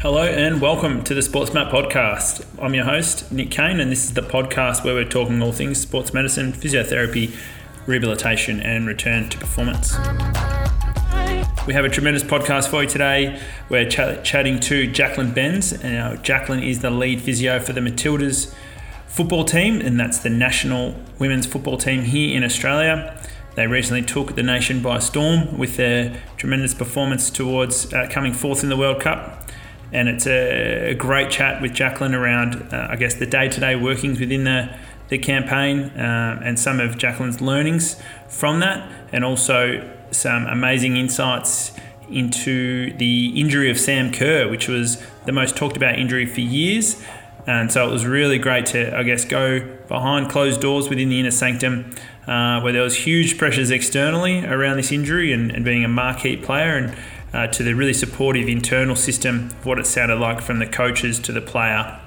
Hello and welcome to the Sports MAP Podcast. I'm your host, Nick Kane, and this is the podcast where we're talking all things sports medicine, physiotherapy, rehabilitation and return to performance. We have a tremendous podcast for you today. We're chatting to Jacqueline Bentz. And now Jacqueline is the lead physio for the Matildas football team, and that's the national women's football team here in Australia. They recently took the nation by storm with their tremendous performance towards coming fourth in the World Cup. And it's a great chat with Jacqueline around, I guess, the day-to-day workings within the campaign and some of Jacqueline's learnings from that, and also some amazing insights into the injury of Sam Kerr, which was the most talked about injury for years. And so it was really great to, I guess, go behind closed doors within the inner sanctum where there was huge pressures externally around this injury and being a marquee player, and to the really supportive internal system of what it sounded like from the coaches to the player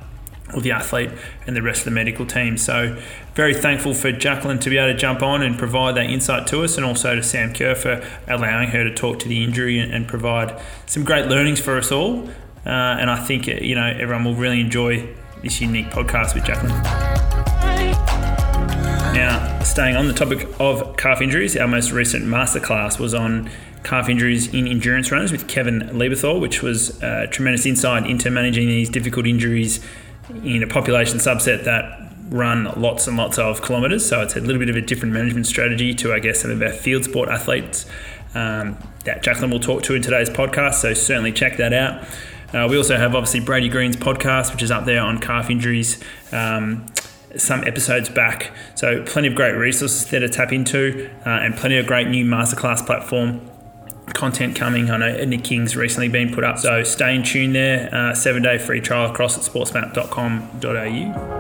or the athlete and the rest of the medical team. So very thankful for Jacqueline to be able to jump on and provide that insight to us, and also to Sam Kerr for allowing her to talk to the injury and provide some great learnings for us all. And I think, you know, everyone will really enjoy this unique podcast with Jacqueline. Now, staying on the topic of calf injuries, our most recent masterclass was on calf injuries in endurance runners with Kevin Lieberthal, which was a tremendous insight into managing these difficult injuries in a population subset that run lots and lots of kilometres. So it's a little bit of a different management strategy to, I guess, some of our field sport athletes that Jacqueline will talk to in today's podcast. So certainly check that out. We also have, obviously, Brady Green's podcast, which is up there on calf injuries some episodes back. So plenty of great resources there to tap into and plenty of great new masterclass platform content coming. I know Nick King's recently been put up, so stay in tune there. 7-day free trial across at sportsmap.com.au.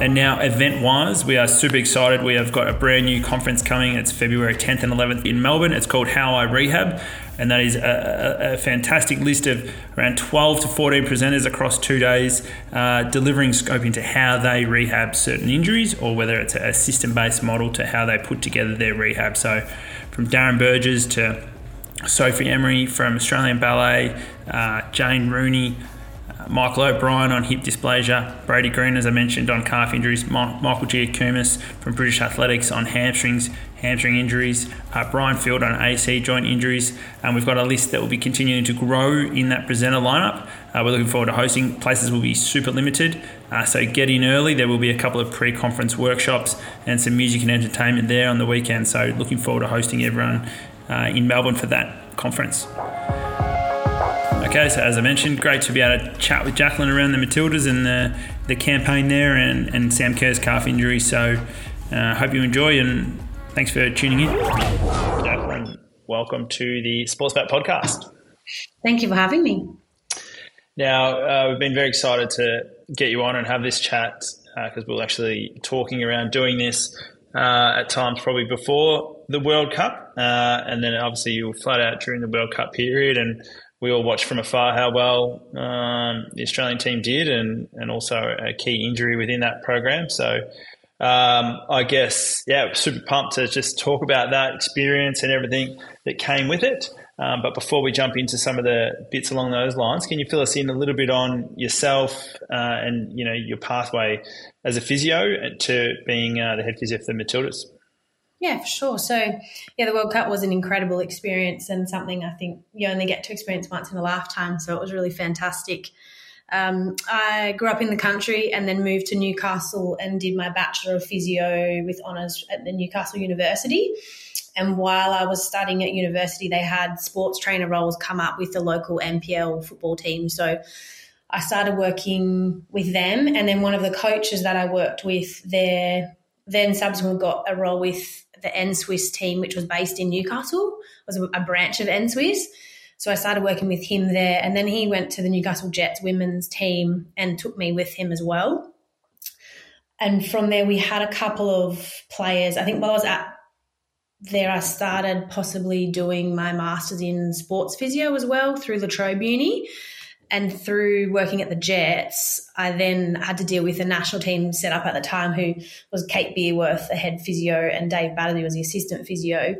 And now, event wise, we are super excited. We have got a brand new conference coming. It's February 10th and 11th in Melbourne. It's called How I Rehab, and that is a fantastic list of around 12 to 14 presenters across 2 days, delivering scope into how they rehab certain injuries, or whether it's a system-based model to how they put together their rehab. So from Darren Burgess to Sophie Emery from Australian Ballet, Jane Rooney, Michael O'Brien on hip dysplasia, Brady Green, as I mentioned, on calf injuries, Michael Giacumis from British Athletics on hamstring injuries, Brian Field on AC joint injuries, and we've got a list that will be continuing to grow in that presenter lineup. We're looking forward to hosting. Places will be super limited, so get in early. There will be a couple of pre-conference workshops and some music and entertainment there on the weekend, so looking forward to hosting everyone in Melbourne for that conference. Okay, so as I mentioned, great to be able to chat with Jacqueline around the Matildas and the campaign there and Sam Kerr's calf injury, so hope you enjoy and thanks for tuning in. Jacqueline, welcome to the Sports MAP Podcast. Thank you for having me. Now, we've been very excited to get you on and have this chat because we were actually talking around doing this at times probably before the World Cup, and then obviously you were flat out during the World Cup period, and we all watched from afar how well the Australian team did, and also a key injury within that program. So I guess, yeah, super pumped to just talk about that experience and everything that came with it. But before we jump into some of the bits along those lines, can you fill us in a little bit on yourself and, you know, your pathway as a physio to being the head physio for the Matildas? Yeah, for sure. So, yeah, the World Cup was an incredible experience and something I think you only get to experience once in a lifetime, so it was really fantastic. I grew up in the country and then moved to Newcastle and did my Bachelor of Physio with honours at the Newcastle University. And while I was studying at university, they had sports trainer roles come up with the local NPL football team. So I started working with them, and then one of the coaches that I worked with there then subsequently got a role with the NSWIS team, which was based in Newcastle. It was a branch of NSWIS. So I started working with him there, and then he went to the Newcastle Jets women's team and took me with him as well. And from there we had a couple of players. I think while I was at there, I started possibly doing my master's in sports physio as well through La Trobe Uni. And through working at the Jets, I then had to deal with the national team set up at the time, who was Kate Beerworth, the head physio, and Dave Batterley was the assistant physio.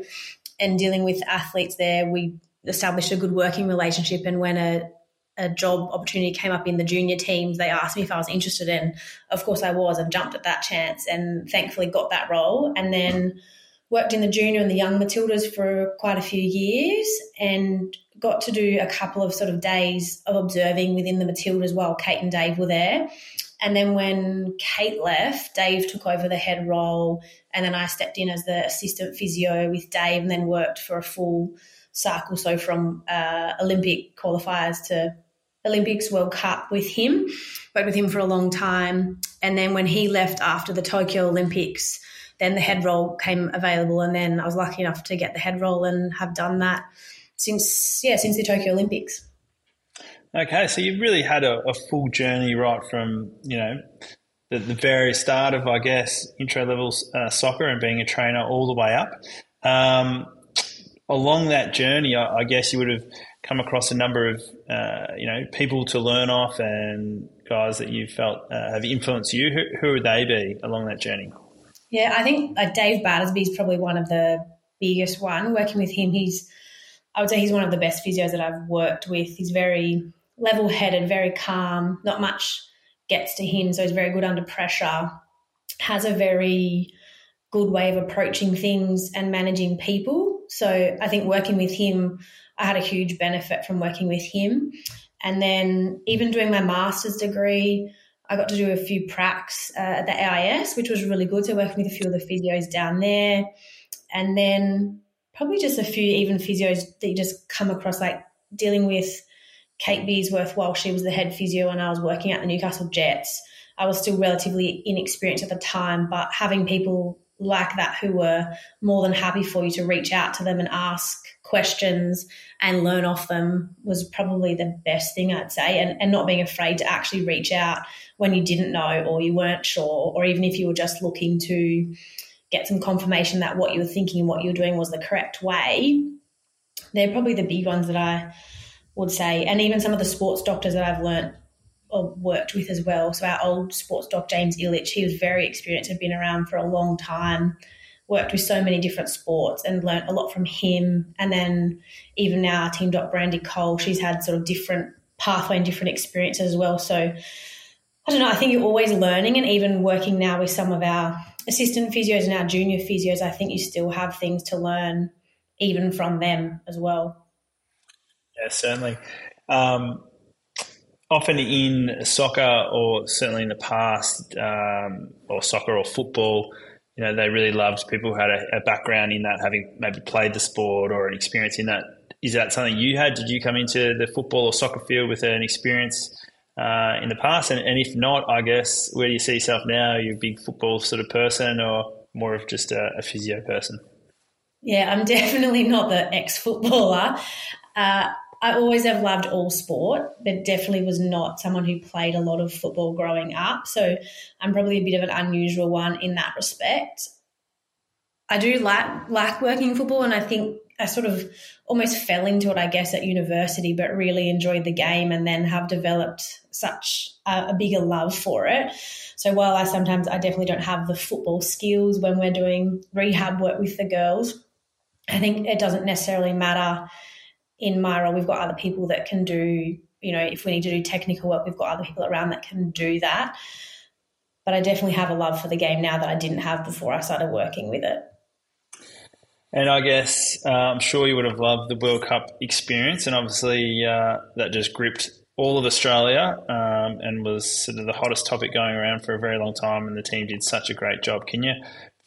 And dealing with athletes there, we established a good working relationship. And when a a job opportunity came up in the junior teams. They asked me if I was interested in. Of course I was. I jumped at that chance and thankfully got that role, and then worked in the junior and the young Matildas for quite a few years and got to do a couple of sort of days of observing within the Matildas while Kate and Dave were there. And then when Kate left, Dave took over the head role, and then I stepped in as the assistant physio with Dave and then worked for a full cycle, so from Olympic qualifiers to Olympics, World Cup with him. Worked with him for a long time. And then when he left after the Tokyo Olympics, then the head role came available, and then I was lucky enough to get the head role and have done that since the Tokyo Olympics. Okay, so you've really had a full journey right from, you know, the very start of, I guess, intro level soccer and being a trainer all the way up. Along that journey, I guess you would have come across a number of, you know, people to learn off and guys that you felt have influenced you. Who would they be along that journey? Yeah, I think Dave Batterley is probably one of the biggest one. Working with him, I would say he's one of the best physios that I've worked with. He's very level-headed, very calm, not much gets to him, so he's very good under pressure, has a very good way of approaching things and managing people. So I think working with him, I had a huge benefit from working with him. And then even doing my master's degree, I got to do a few pracs at the AIS, which was really good, so working with a few of the physios down there. And then probably just a few even physios that you just come across, like dealing with Kate Beerworth while she was the head physio and I was working at the Newcastle Jets. I was still relatively inexperienced at the time, but having people like that who were more than happy for you to reach out to them and ask questions and learn off them was probably the best thing, I'd say, and not being afraid to actually reach out when you didn't know or you weren't sure, or even if you were just looking to get some confirmation that what you were thinking and what you were doing was the correct way. They're probably the big ones that I would say. And even some of the sports doctors that I've learnt or worked with as well. So our old sports doc, James Illich, he was very experienced, had been around for a long time, worked with so many different sports and learnt a lot from him. And then even now our team doc, Brandy Cole, she's had sort of different pathway and different experiences as well. So I don't know, I think you're always learning, and even working now with some of our assistant physios and our junior physios, I think you still have things to learn even from them as well. Yeah, certainly. Often in soccer, or certainly in the past, or soccer or football, you know, they really loved people who had a background in that, having maybe played the sport or an experience in that. Is that something you had? Did you come into the football or soccer field with an experience in the past, and if not, I guess, where do you see yourself now? Are you a big football sort of person or more of just a physio person? Yeah, I'm definitely not the ex-footballer. I always have loved all sport, but definitely was not someone who played a lot of football growing up, so I'm probably a bit of an unusual one in that respect. I do like working football, and I think I sort of almost fell into it, I guess, at university, but really enjoyed the game and then have developed such a bigger love for it. So while I definitely don't have the football skills when we're doing rehab work with the girls, I think it doesn't necessarily matter in my role. We've got other people that can do, you know, if we need to do technical work, we've got other people around that can do that. But I definitely have a love for the game now that I didn't have before I started working with it. And I guess I'm sure you would have loved the World Cup experience, and obviously that just gripped all of Australia and was sort of the hottest topic going around for a very long time, and the team did such a great job. Can you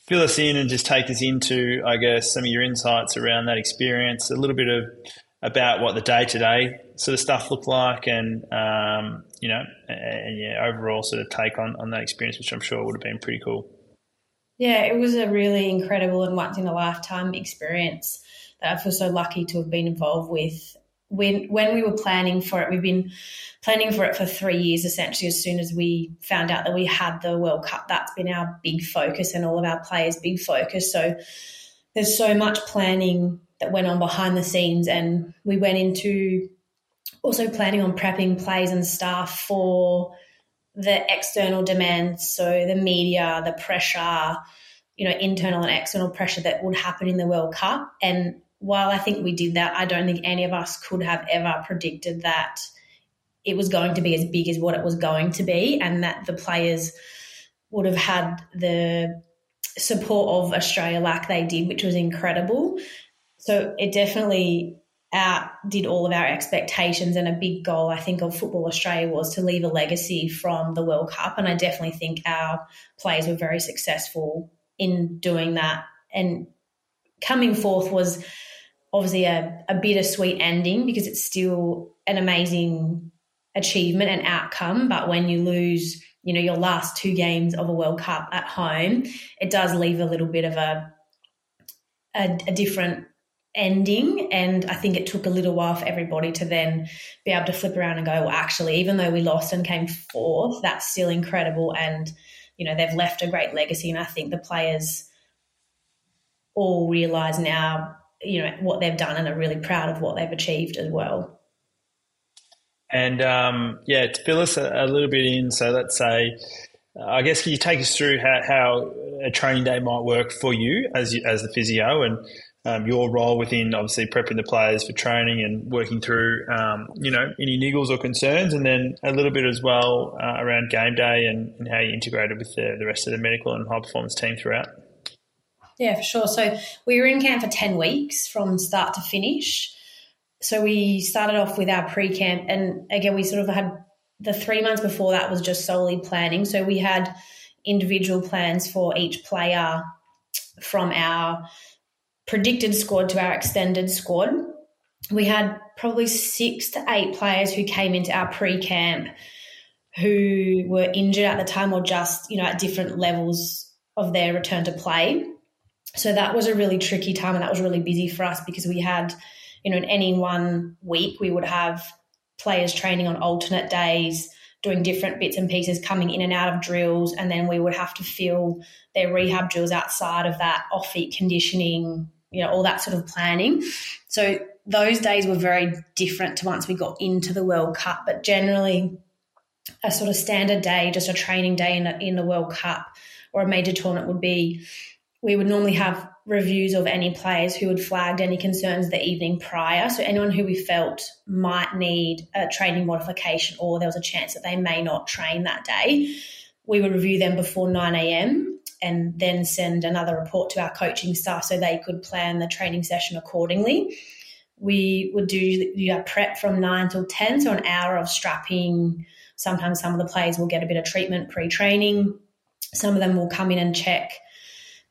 fill us in and just take us into, I guess, some of your insights around that experience, a little bit of about what the day-to-day sort of stuff looked like and, you know, and yeah, overall sort of take on that experience, which I'm sure would have been pretty cool. Yeah, it was a really incredible and once-in-a-lifetime experience that I feel so lucky to have been involved with. When we were planning for it, we've been planning for it for 3 years essentially. As soon as we found out that we had the World Cup, that's been our big focus and all of our players' big focus. So there's so much planning that went on behind the scenes, and we went into also planning on prepping players and staff for the external demands, so the media, the pressure, you know, internal and external pressure that would happen in the World Cup. And while I think we did that, I don't think any of us could have ever predicted that it was going to be as big as what it was going to be, and that the players would have had the support of Australia like they did, which was incredible. So it definitely outdid all of our expectations, and a big goal, I think, of Football Australia was to leave a legacy from the World Cup, and I definitely think our players were very successful in doing that. And coming fourth was obviously a bittersweet ending because it's still an amazing achievement and outcome, but when you lose, you know, your last two games of a World Cup at home, it does leave a little bit of a different ending. And I think it took a little while for everybody to then be able to flip around and go, well, actually, even though we lost and came fourth, that's still incredible, and, you know, they've left a great legacy. And I think the players all realise now, you know, what they've done and are really proud of what they've achieved as well. And, yeah, to fill us a little bit in, so let's say, I guess, can you take us through how a training day might work for you as the physio, and your role within obviously prepping the players for training and working through, you know, any niggles or concerns, and then a little bit as well around game day and how you integrated with the rest of the medical and high-performance team throughout? Yeah, for sure. So we were in camp for 10 weeks from start to finish. So we started off with our pre-camp, and again, we sort of had the 3 months before that was just solely planning. So we had individual plans for each player from our predicted squad to our extended squad. We had probably 6 to 8 players who came into our pre-camp who were injured at the time or just, you know, at different levels of their return to play. So that was a really tricky time, and that was really busy for us because we had, you know, in any one week we would have players training on alternate days, doing different bits and pieces, coming in and out of drills, and then we would have to fill their rehab drills outside of that, off-feet conditioning, you know, all that sort of planning. So those days were very different to once we got into the World Cup, but generally a sort of standard day, just a training day in the World Cup or a major tournament would be, we would normally have reviews of any players who had flagged any concerns the evening prior. So anyone who we felt might need a training modification or there was a chance that they may not train that day, we would review them before 9 a.m. and then send another report to our coaching staff so they could plan the training session accordingly. We would do our prep from 9 till 10, so an hour of strapping. Sometimes some of the players will get a bit of treatment pre-training. Some of them will come in and check,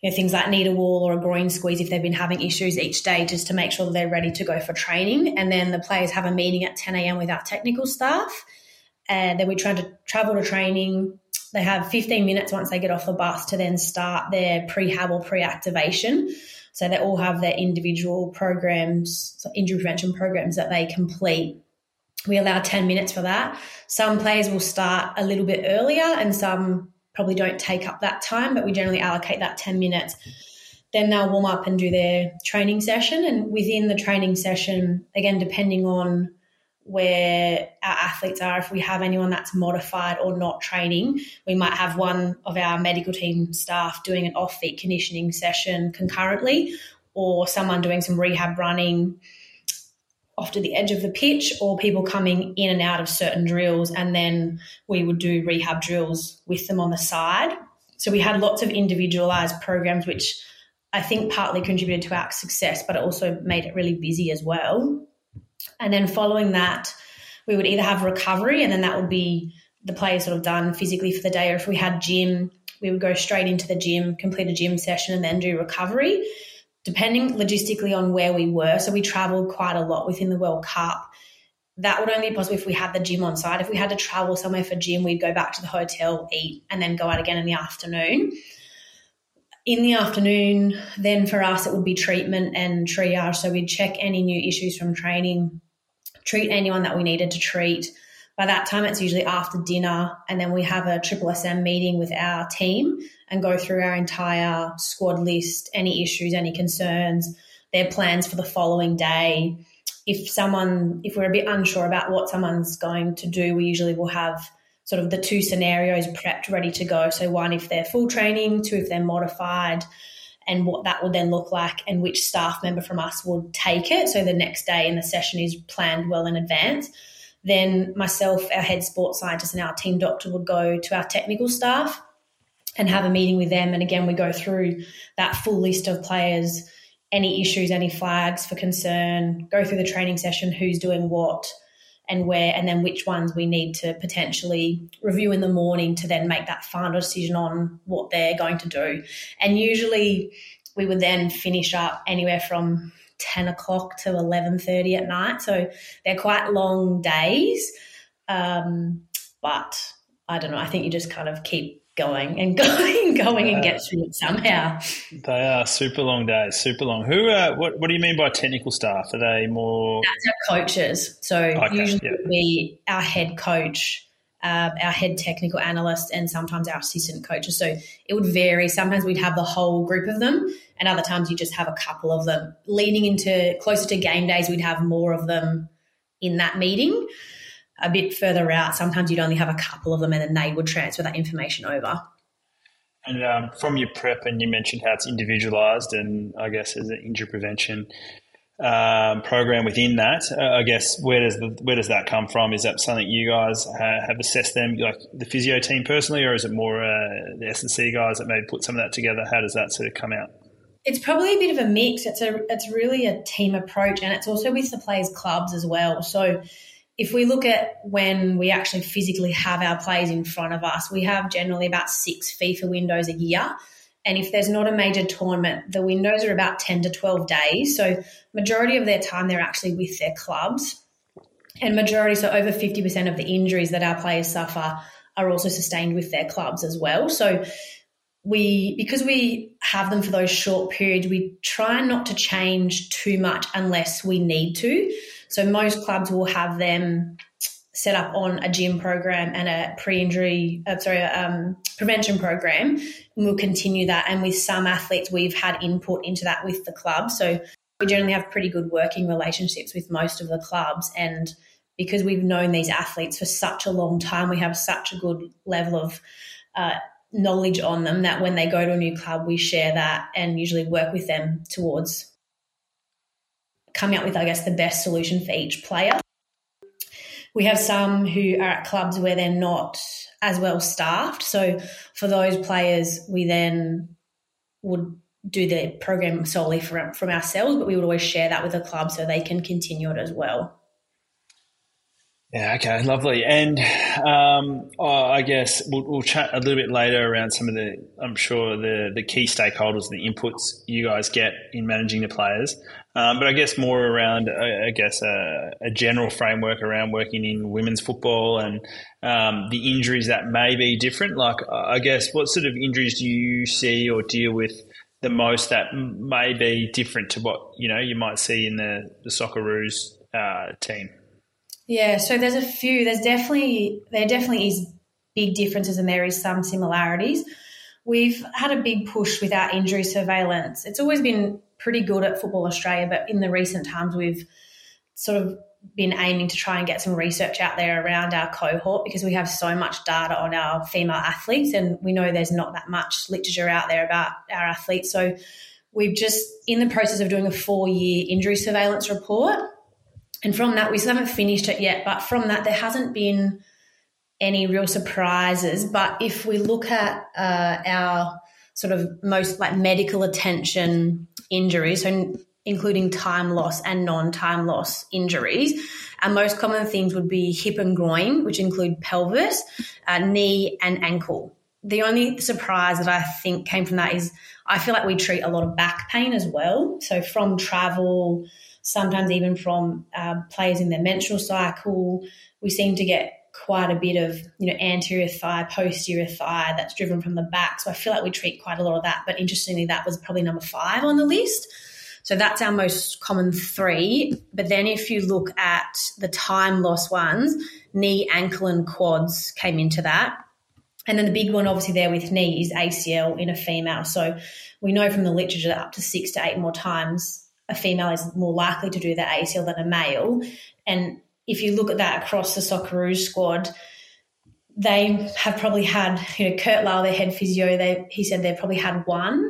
you know, things like needle wall or a groin squeeze if they've been having issues each day, just to make sure that they're ready to go for training. And then the players have a meeting at 10 a.m. with our technical staff, and then we try to travel to training. They have 15 minutes once they get off the bus to then start their prehab or pre-activation. So they all have their individual programs, so injury prevention programs that they complete. We allow 10 minutes for that. Some players will start a little bit earlier and some probably don't take up that time, but we generally allocate that 10 minutes. Then they'll warm up and do their training session. And within the training session, again, depending on where our athletes are, if we have anyone that's modified or not training, we might have one of our medical team staff doing an off-feet conditioning session concurrently, or someone doing some rehab running off to the edge of the pitch, or people coming in and out of certain drills, and then we would do rehab drills with them on the side. So we had lots of individualised programs, which I think partly contributed to our success, but it also made it really busy as well. And then following that, we would either have recovery, and then that would be the players sort of done physically for the day, or if we had gym, we would go straight into the gym, complete a gym session, and then do recovery, depending logistically on where we were. So we travelled quite a lot within the World Cup. That would only be possible if we had the gym on site. If we had to travel somewhere for gym, we'd go back to the hotel, eat, and then go out again in the afternoon. In the afternoon, then for us, it would be treatment and triage. So we'd check any new issues from training, treat anyone that we needed to treat. By that time, it's usually after dinner, and then we have a SSM meeting with our team and go through our entire squad list, any issues, any concerns, their plans for the following day. If we're a bit unsure about what someone's going to do, we usually will have sort of the two scenarios prepped, ready to go. So one, if they're full training, two, if they're modified, and what that would then look like and which staff member from us would take it. So the next day in the session is planned well in advance. then myself, our head sports scientist, and our team doctor would go to our technical staff and have a meeting with them. And again, we go through that full list of players, any issues, any flags for concern, go through the training session, who's doing what and where, and then which ones we need to potentially review in the morning to then make that final decision on what they're going to do. And usually we would then finish up anywhere from 10 o'clock to 11:30 at night. So they're quite long days, but I don't know, I think you just kind of keep going and going and get through it somehow. They are super long days, super long. Who? What do you mean by technical staff? Are they more? That's our coaches. So usually it would be our head coach, our head technical analyst, and sometimes our assistant coaches. So it would vary. Sometimes we'd have the whole group of them, and other times you just have a couple of them. Leaning into closer to game days, we'd have more of them in that meeting. A bit further out, sometimes you'd only have a couple of them, and then they would transfer that information over. And from your prep, and you mentioned how it's individualised, and I guess as an injury prevention program within that, I guess where does that come from? Is that something you guys have assessed them, like the physio team personally, or is it more the S&C guys that maybe put some of that together? How does that sort of come out? It's probably a bit of a mix. It's really a team approach, and it's also with the players' clubs as well. So if we look at when we actually physically have our players in front of us, we have generally about 6 FIFA windows a year. And if there's not a major tournament, the windows are about 10 to 12 days. So majority of their time they're actually with their clubs. And majority, so over 50% of the injuries that our players suffer are also sustained with their clubs as well. So because we have them for those short periods, we try not to change too much unless we need to. So most clubs will have them set up on a gym program and a prevention program, and we'll continue that. And with some athletes, we've had input into that with the club. So we generally have pretty good working relationships with most of the clubs. And because we've known these athletes for such a long time, we have such a good level of knowledge on them that when they go to a new club, we share that and usually work with them towards coming up with, I guess, the best solution for each player. We have some who are at clubs where they're not as well staffed. So for those players, we then would do the program solely from ourselves, but we would always share that with the club so they can continue it as well. Yeah, okay, lovely. And I guess we'll chat a little bit later around some of the, I'm sure, the key stakeholders, the inputs you guys get in managing the players. But I guess more around, a general framework around working in women's football and the injuries that may be different. Like, I guess, what sort of injuries do you see or deal with the most that may be different to what, you know, you might see in the Socceroos team? Yeah, so there's a few. There definitely is big differences, and there is some similarities. We've had a big push with our injury surveillance. It's always been pretty good at Football Australia, but in the recent times we've sort of been aiming to try and get some research out there around our cohort because we have so much data on our female athletes, and we know there's not that much literature out there about our athletes. So we've just in the process of doing a 4-year injury surveillance report. And from that, we still haven't finished it yet, but from that there hasn't been any real surprises. But if we look at our sort of most like medical attention injuries, so including time loss and non-time loss injuries, our most common things would be hip and groin, which include pelvis, knee and ankle. The only surprise that I think came from that is I feel like we treat a lot of back pain as well. So from travel, sometimes even from players in their menstrual cycle, we seem to get quite a bit of, you know, anterior thigh, posterior thigh that's driven from the back. So I feel like we treat quite a lot of that. But interestingly, that was probably number 5 on the list. So that's our most common 3. But then if you look at the time loss ones, knee, ankle and quads came into that. And then the big one obviously there with knee is ACL in a female. So we know from the literature that up to 6 to 8 more times a female is more likely to do that ACL than a male. And if you look at that across the Socceroos squad, they have probably had, you know, Kurt Lyle, their head physio, he said they've probably had one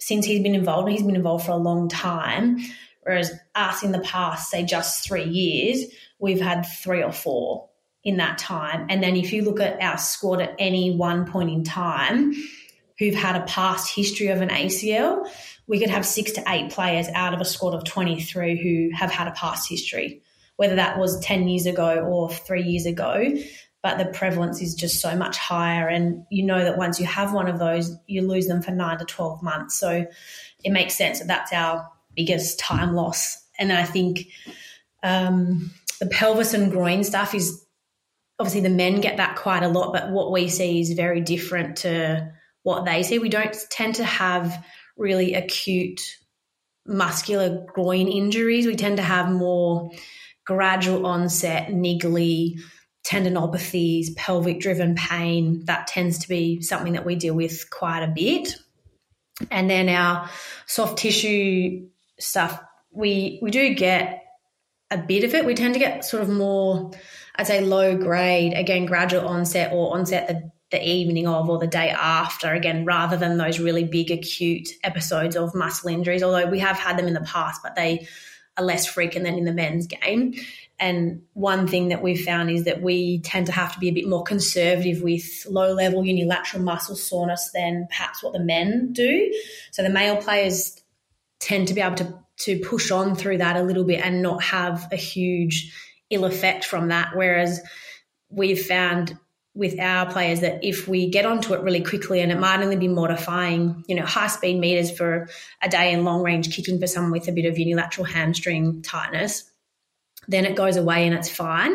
since he's been involved, and he's been involved for a long time, whereas us in the past, say just 3 years, we've had 3 or 4 in that time. And then if you look at our squad at any one point in time who've had a past history of an ACL, we could have 6 to 8 players out of a squad of 23 who have had a past history, whether that was 10 years ago or 3 years ago. But the prevalence is just so much higher, and you know that once you have one of those, you lose them for 9 to 12 months. So it makes sense that that's our biggest time loss. And I think the pelvis and groin stuff is obviously the men get that quite a lot, but what we see is very different to what they see. We don't tend to have really acute muscular groin injuries. We tend to have more gradual onset, niggly tendinopathies, pelvic-driven pain. That tends to be something that we deal with quite a bit. And then our soft tissue stuff, we do get a bit of it. We tend to get sort of more, I'd say, low grade, again, gradual onset or onset the evening of or the day after, again, rather than those really big acute episodes of muscle injuries, although we have had them in the past, but they are less frequent than in the men's game. And one thing that we've found is that we tend to have to be a bit more conservative with low-level unilateral muscle soreness than perhaps what the men do. So the male players tend to be able to push on through that a little bit and not have a huge ill effect from that, whereas we've found with our players that if we get onto it really quickly, and it might only be modifying, you know, high-speed meters for a day and long-range kicking for someone with a bit of unilateral hamstring tightness, then it goes away and it's fine.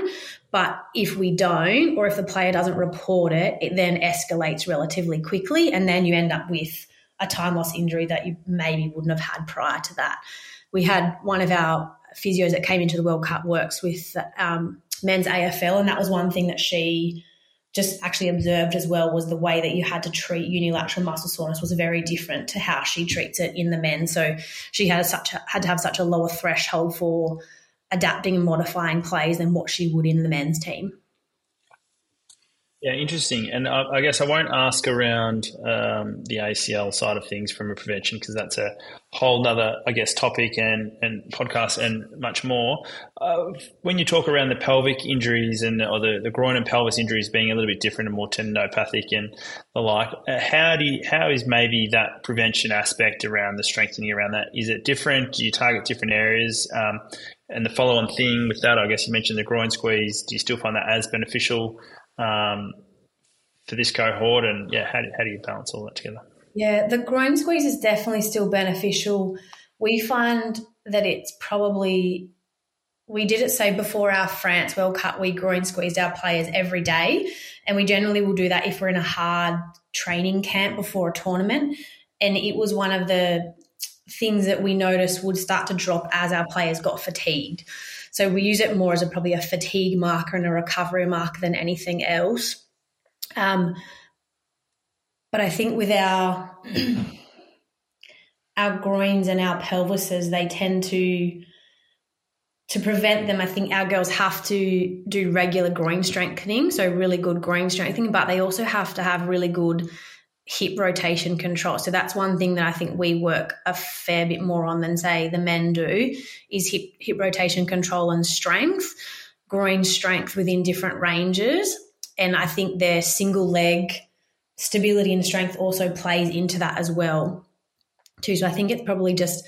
But if we don't, or if the player doesn't report it, it then escalates relatively quickly, and then you end up with a time loss injury that you maybe wouldn't have had prior to that. We had one of our physios that came into the World Cup works with men's AFL, and that was one thing that she just actually observed as well, was the way that you had to treat unilateral muscle soreness was very different to how she treats it in the men. So she had to have such a lower threshold for adapting and modifying plays than what she would in the men's team. Yeah, interesting. And I guess I won't ask around the ACL side of things from a prevention, because that's a whole nother, I guess, topic and podcast and much more. When you talk around the pelvic injuries and or the groin and pelvis injuries being a little bit different and more tendinopathic and the like, how is maybe that prevention aspect around the strengthening around that? Is it different? Do you target different areas? And the follow-on thing with that, I guess you mentioned the groin squeeze. Do you still find that as beneficial for this cohort? And, yeah, how do you balance all that together? Yeah, the groin squeeze is definitely still beneficial. We find that it's probably – we did it, say, before our France World Cup, we groin squeezed our players every day, and we generally will do that if we're in a hard training camp before a tournament. And it was one of the – things that we noticed would start to drop as our players got fatigued. So we use it more as probably a fatigue marker and a recovery marker than anything else. But I think with our groins and our pelvises, they tend to prevent them. I think our girls have to do regular groin strengthening, so really good groin strengthening, but they also have to have really good hip rotation control. So that's one thing that I think we work a fair bit more on than, say, the men do, is hip rotation control and strength, groin strength within different ranges. And I think their single leg stability and strength also plays into that as well too. So I think it's probably just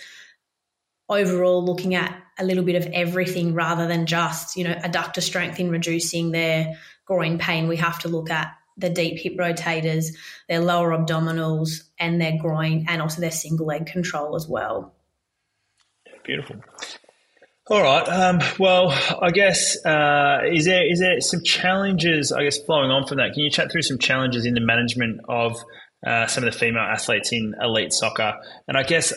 overall looking at a little bit of everything rather than just, you know, adductor strength in reducing their groin pain. We have to look at the deep hip rotators, their lower abdominals and their groin, and also their single leg control as well. Yeah, beautiful. All right. Well, I guess is there some challenges, I guess, flowing on from that? Can you chat through some challenges in the management of some of the female athletes in elite soccer? And I guess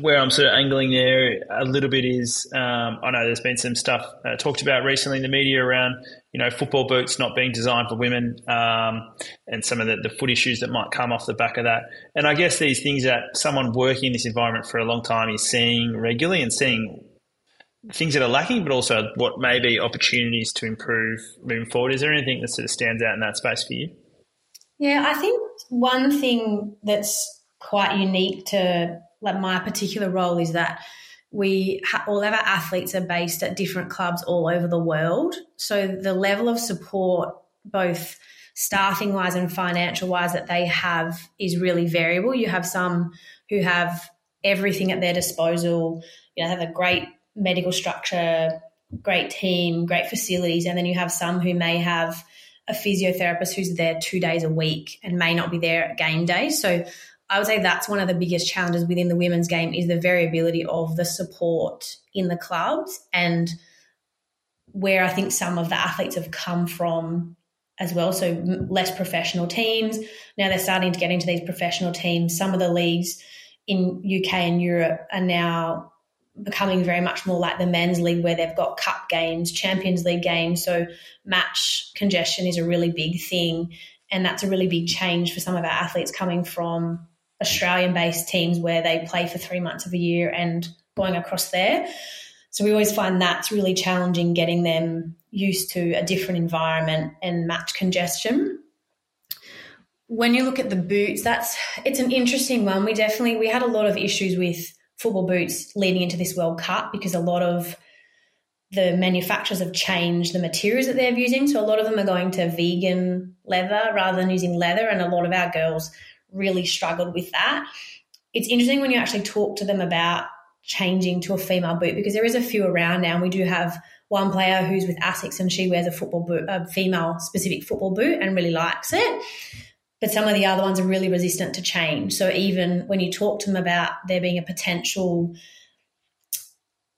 where I'm sort of angling there a little bit is I know there's been some stuff talked about recently in the media around, you know, football boots not being designed for women and some of the foot issues that might come off the back of that. And I guess these things that someone working in this environment for a long time is seeing regularly and seeing things that are lacking, but also what may be opportunities to improve moving forward. Is there anything that sort of stands out in that space for you? Yeah, I think one thing that's quite unique to, like, my particular role is that all of our athletes are based at different clubs all over the world. So the level of support, both staffing-wise and financial-wise, that they have is really variable. You have some who have everything at their disposal, you know, have a great medical structure, great team, great facilities, and then you have some who may have a physiotherapist who's there 2 days a week and may not be there at game day. So I would say that's one of the biggest challenges within the women's game is the variability of the support in the clubs and where I think some of the athletes have come from as well, so less professional teams. Now they're starting to get into these professional teams. Some of the leagues in UK and Europe are now becoming very much more like the men's league where they've got cup games, Champions League games, so match congestion is a really big thing, and that's a really big change for some of our athletes coming from Australian-based teams where they play for 3 months of a year and going across there. So we always find that's really challenging, getting them used to a different environment and match congestion. When you look at the boots, it's an interesting one. We had a lot of issues with football boots leading into this World Cup because a lot of the manufacturers have changed the materials that they're using. So a lot of them are going to vegan leather rather than using leather, and a lot of our girls really struggled with that. It's interesting when you actually talk to them about changing to a female boot because there is a few around now, and we do have one player who's with ASICS and she wears a football boot, a female-specific football boot, and really likes it. But some of the other ones are really resistant to change. So even when you talk to them about there being a potential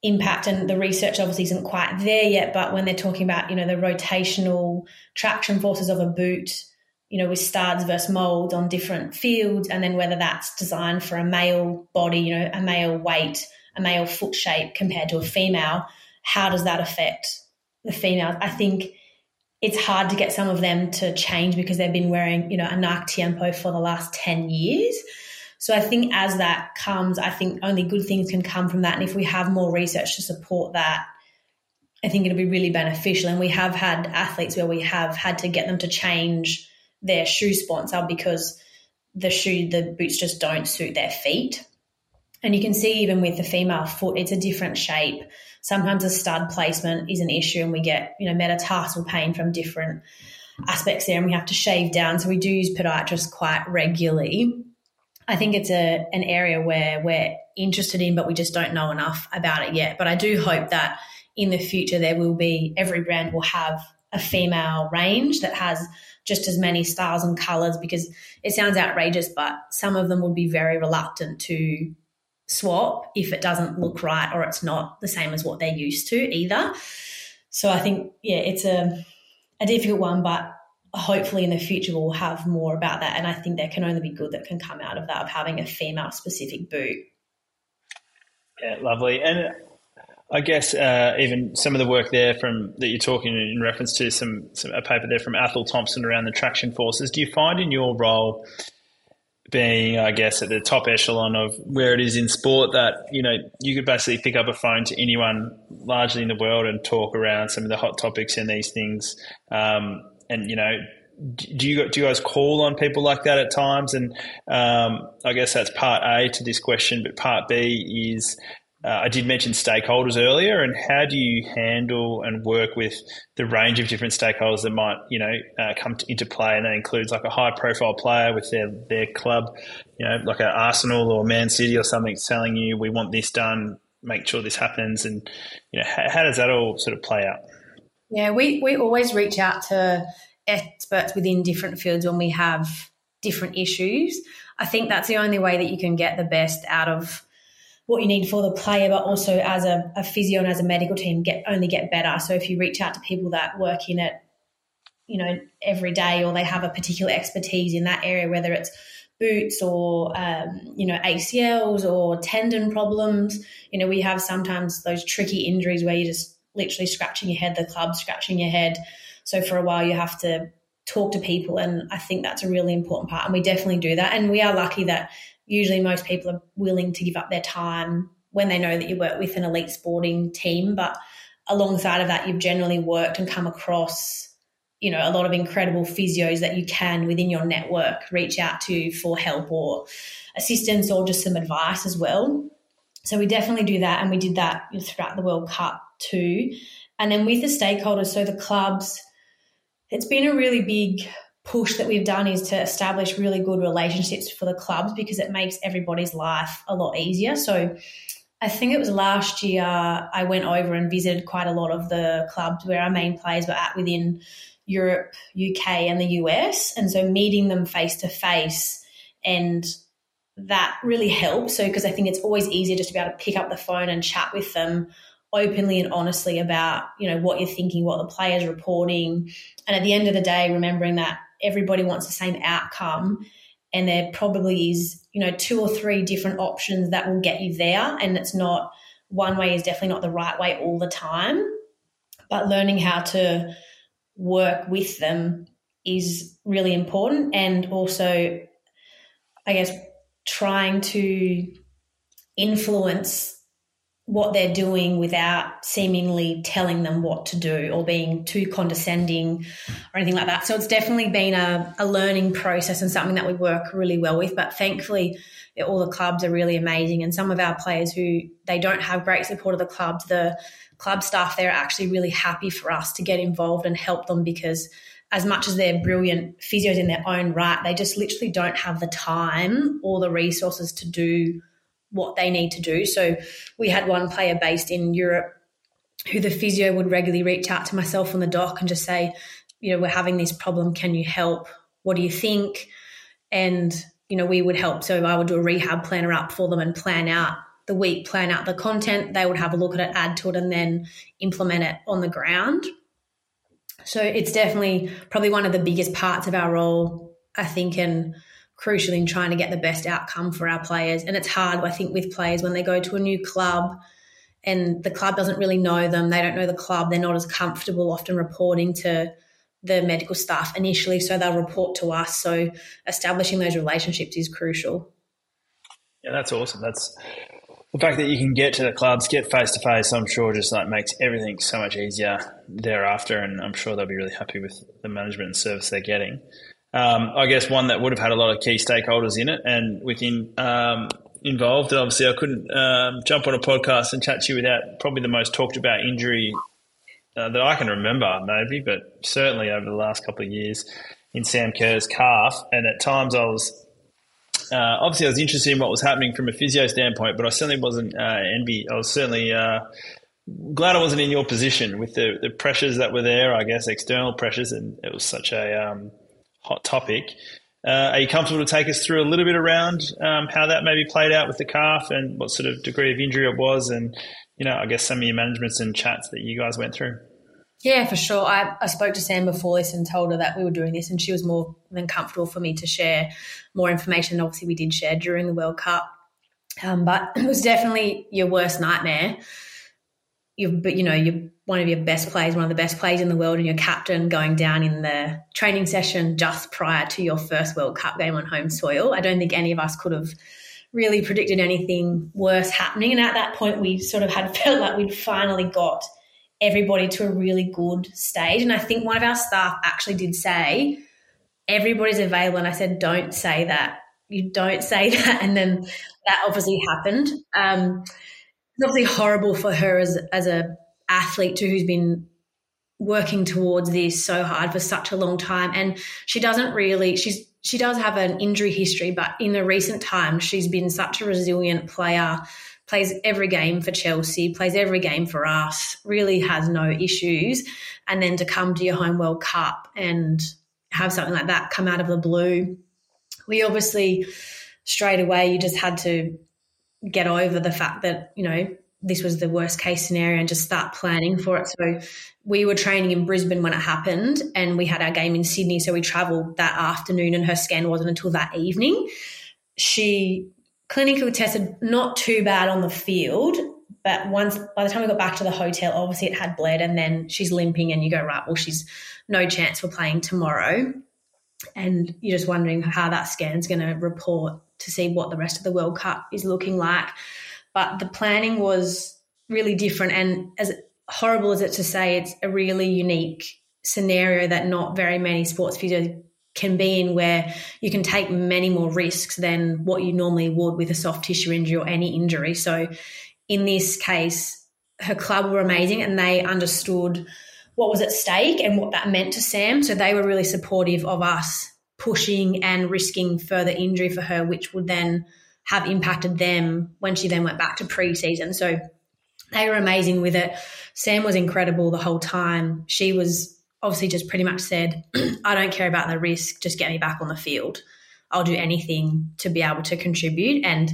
impact, and the research obviously isn't quite there yet, but when they're talking about, you know, the rotational traction forces of a boot, you know, with studs versus moulds on different fields, and then whether that's designed for a male body, you know, a male weight, a male foot shape compared to a female, how does that affect the females? I think it's hard to get some of them to change because they've been wearing, you know, a Nike Tiempo for the last 10 years. So I think as that comes, I think only good things can come from that. And if we have more research to support that, I think it'll be really beneficial. And we have had athletes where we have had to get them to change their shoe sponsor because the boots just don't suit their feet. And you can see even with the female foot, it's a different shape. Sometimes a stud placement is an issue and we get, you know, metatarsal pain from different aspects there, and we have to shave down. So we do use podiatrists quite regularly. I think it's an area where we're interested in, but we just don't know enough about it yet. But I do hope that in the future there will be, every brand will have a female range that has just as many styles and colours, because it sounds outrageous, but some of them would be very reluctant to swap if it doesn't look right or it's not the same as what they're used to either. So I think, yeah, it's a difficult one, but hopefully in the future we'll have more about that, and I think there can only be good that can come out of that, of having a female-specific boot. Yeah, lovely. And I guess even some of the work there that you're talking in reference to a paper there from Athol Thompson around the traction forces, do you find in your role being, I guess, at the top echelon of where it is in sport that, you know, you could basically pick up a phone to anyone largely in the world and talk around some of the hot topics and these things? And, you know, do you guys call on people like that at times? And I guess that's part A to this question, but part B is I did mention stakeholders earlier, and how do you handle and work with the range of different stakeholders that might, you know, into play, and that includes like a high-profile player with their club, you know, like an Arsenal or Man City or something telling you we want this done, make sure this happens, and, you know, how does that all sort of play out? Yeah, we always reach out to experts within different fields when we have different issues. I think that's the only way that you can get the best out of what you need for the player, but also as a physio and as a medical team, only get better. So if you reach out to people that work in it, you know, every day, or they have a particular expertise in that area, whether it's boots or, you know, ACLs or tendon problems, you know, we have sometimes those tricky injuries where you're just literally scratching your head, the club scratching your head. So for a while you have to talk to people, and I think that's a really important part, and we definitely do that. And we are lucky that usually most people are willing to give up their time when they know that you work with an elite sporting team, but alongside of that you've generally worked and come across, you know, a lot of incredible physios that you can within your network reach out to for help or assistance or just some advice as well. So we definitely do that, and we did that throughout the World Cup too. And then with the stakeholders, so the clubs, it's been a really big push that we've done is to establish really good relationships for the clubs because it makes everybody's life a lot easier. So I think it was last year I went over and visited quite a lot of the clubs where our main players were at within Europe, UK and the US, and so meeting them face-to-face, and that really helps. So because I think it's always easier just to be able to pick up the phone and chat with them openly and honestly about, you know, what you're thinking, what the player's reporting, and at the end of the day remembering that everybody wants the same outcome, and there probably is, you know, 2 or 3 different options that will get you there, and it's not one way is definitely not the right way all the time. But learning how to work with them is really important, and also I guess trying to influence what they're doing without seemingly telling them what to do or being too condescending or anything like that. So it's definitely been a learning process and something that we work really well with. But thankfully, all the clubs are really amazing, and some of our players who they don't have great support of the club staff, they're actually really happy for us to get involved and help them, because as much as they're brilliant physios in their own right, they just literally don't have the time or the resources to do what they need to do. So we had one player based in Europe who the physio would regularly reach out to myself on the dock and just say, you know, we're having this problem, can you help? What do you think? And, you know, we would help. So I would do a rehab planner up for them and plan out the week, plan out the content. They would have a look at it, add to it, and then implement it on the ground. So it's definitely probably one of the biggest parts of our role, I think, and crucial in trying to get the best outcome for our players. And it's hard, I think, with players when they go to a new club and the club doesn't really know them, they don't know the club, they're not as comfortable often reporting to the medical staff initially, so they'll report to us. So establishing those relationships is crucial. Yeah, that's awesome. That's the fact that you can get to the clubs, get face-to-face, I'm sure just like makes everything so much easier thereafter, and I'm sure they'll be really happy with the management and service they're getting. I guess one that would have had a lot of key stakeholders in it and within involved. And obviously, I couldn't jump on a podcast and chat to you without probably the most talked about injury that I can remember, maybe, but certainly over the last couple of years, in Sam Kerr's calf. And at times, I was obviously I was interested in what was happening from a physio standpoint, but I certainly wasn't envy. I was certainly glad I wasn't in your position with the pressures that were there. I guess external pressures, and it was such a hot topic. Are you comfortable to take us through a little bit around how that maybe played out with the calf and what sort of degree of injury it was, and, you know, I guess some of your managements and chats that you guys went through? Yeah, for sure. I spoke to Sam before this and told her that we were doing this, and she was more than comfortable for me to share more information. Obviously, we did share during the World Cup, but it was definitely your worst nightmare. But, you know, you're one of your best players, one of the best players in the world, and your captain going down in the training session just prior to your first World Cup game on home soil. I don't think any of us could have really predicted anything worse happening. And at that point, we sort of had felt like we'd finally got everybody to a really good stage. And I think one of our staff actually did say, everybody's available. And I said, don't say that. You don't say that. And then that obviously happened. It's obviously horrible for her as a athlete too, who's been working towards this so hard for such a long time. And she doesn't really, she does have an injury history, but in the recent time she's been such a resilient player, plays every game for Chelsea, plays every game for us, really has no issues. And then to come to your home World Cup and have something like that come out of the blue, we obviously straight away you just had to get over the fact that, you know, this was the worst case scenario and just start planning for it. So we were training in Brisbane when it happened, and we had our game in Sydney, so we travelled that afternoon, and her scan wasn't until that evening. She clinically tested not too bad on the field, but by the time we got back to the hotel, obviously it had bled, and then she's limping, and you go, right, well, she's no chance for playing tomorrow. And you're just wondering how that scan's going to report to see what the rest of the World Cup is looking like. But the planning was really different, and as horrible as it to say, it's a really unique scenario that not very many sports physios can be in where you can take many more risks than what you normally would with a soft tissue injury or any injury. So in this case, her club were amazing and they understood what was at stake and what that meant to Sam. So they were really supportive of us pushing and risking further injury for her, which would then have impacted them when she then went back to pre-season. So they were amazing with it. Sam was incredible the whole time. She was obviously just pretty much said, I don't care about the risk, just get me back on the field. I'll do anything to be able to contribute. And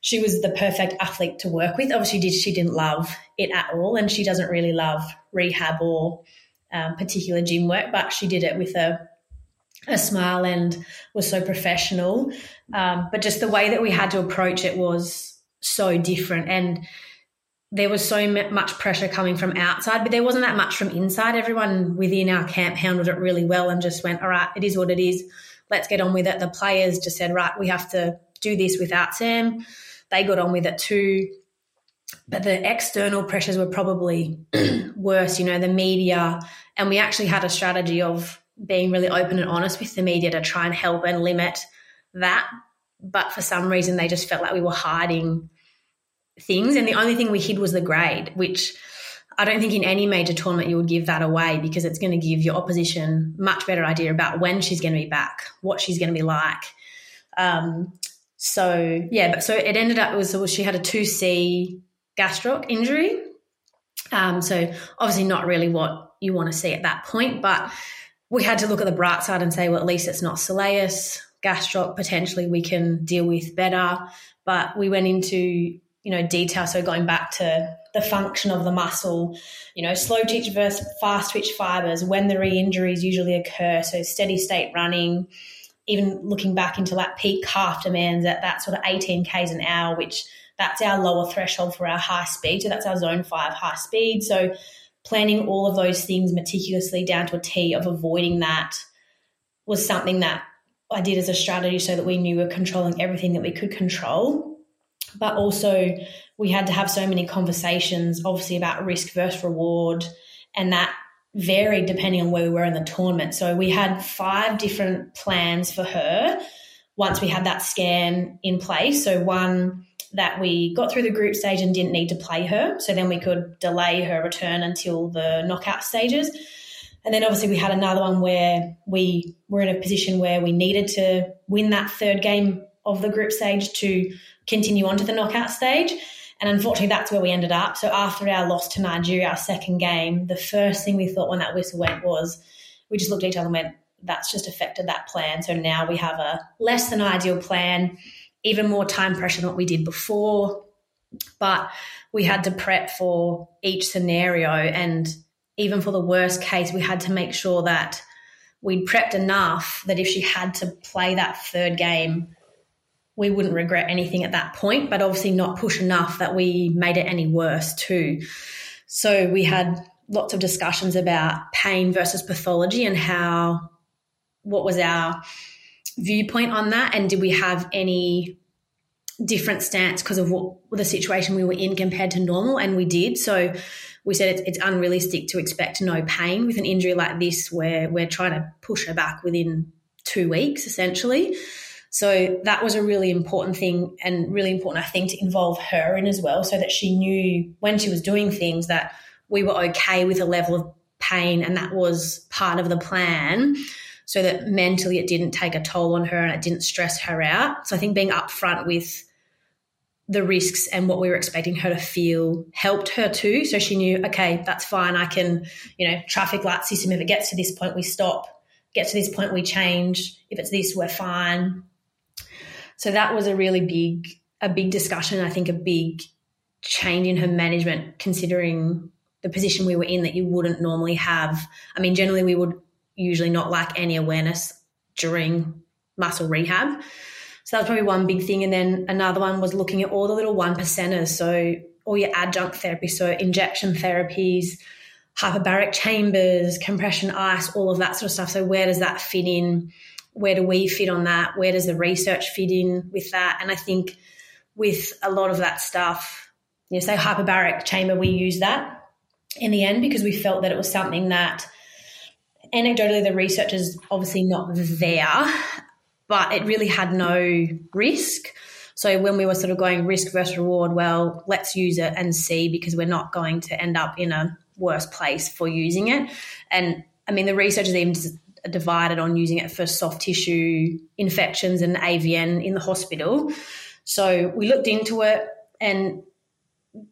she was the perfect athlete to work with. Obviously, she didn't love it at all, and she doesn't really love rehab or particular gym work, but she did it with a smile and was so professional. But just the way that we had to approach it was so different, and there was so much pressure coming from outside, but there wasn't that much from inside. Everyone within our camp handled it really well and just went, all right, it is what it is. Let's get on with it. The players just said, right, we have to do this without Sam. They got on with it too. But the external pressures were probably worse, the media. And we actually had a strategy of being really open and honest with the media to try and help and limit that. But for some reason, they just felt like we were hiding things. And the only thing we hid was the grade, which I don't think in any major tournament you would give that away, because it's going to give your opposition much better idea about when she's going to be back, what she's going to be like. So it ended up she had a 2C gastroc injury. So obviously not really what you want to see at that point, but we had to look at the bright side and say, well, at least it's not soleus. Gastroc potentially we can deal with better. But we went into detail, so going back to the function of the muscle, slow twitch versus fast twitch fibers, when the re-injuries usually occur, so steady state running, even looking back into like peak calf demands at that sort of 18 Ks an hour, which that's our lower threshold for our high speed, so that's our zone 5 high speed. So planning all of those things meticulously down to a T of avoiding that was something that I did as a strategy so that we knew we were controlling everything that we could control. But also we had to have so many conversations, obviously, about risk versus reward, and that varied depending on where we were in the tournament. So we had 5 different plans for her once we had that scan in place. So one that we got through the group stage and didn't need to play her, so then we could delay her return until the knockout stages. And then obviously we had another one where we were in a position where we needed to win that third game of the group stage to continue on to the knockout stage. And unfortunately, that's where we ended up. So after our loss to Nigeria, our second game, the first thing we thought when that whistle went was we just looked at each other and went, that's just affected that plan. So now we have a less than ideal plan, even more time pressure than what we did before. But we had to prep for each scenario, and even for the worst case, we had to make sure that we'd prepped enough that if she had to play that third game, we wouldn't regret anything at that point, but obviously not push enough that we made it any worse too. So we had lots of discussions about pain versus pathology and what was our viewpoint on that, and did we have any different stance because of what the situation we were in compared to normal, and we did. So we said it's unrealistic to expect no pain with an injury like this where we're trying to push her back within 2 weeks essentially. So that was a really important thing, and really important, I think, to involve her in as well, so that she knew when she was doing things that we were okay with a level of pain, and that was part of the plan, so that mentally it didn't take a toll on her and it didn't stress her out. So I think being upfront with the risks and what we were expecting her to feel helped her too. So she knew, okay, that's fine. I can, traffic light system, if it gets to this point, we stop. Gets to this point, we change. If it's this, we're fine. So that was a really big discussion, I think a big change in her management, considering the position we were in, that you wouldn't normally have. I mean, generally we would usually not lack any awareness during muscle rehab. So that was probably one big thing. And then another one was looking at all the little 1%ers, so all your adjunct therapy, so injection therapies, hyperbaric chambers, compression ice, all of that sort of stuff. So where does that fit in? Where do we fit on that? Where does the research fit in with that? And I think with a lot of that stuff, say hyperbaric chamber, we use that in the end because we felt that it was something that anecdotally, the research is obviously not there, but it really had no risk. So when we were sort of going risk versus reward, well, let's use it and see, because we're not going to end up in a worse place for using it. And, I mean, the research is even divided on using it for soft tissue infections and AVN in the hospital. So we looked into it and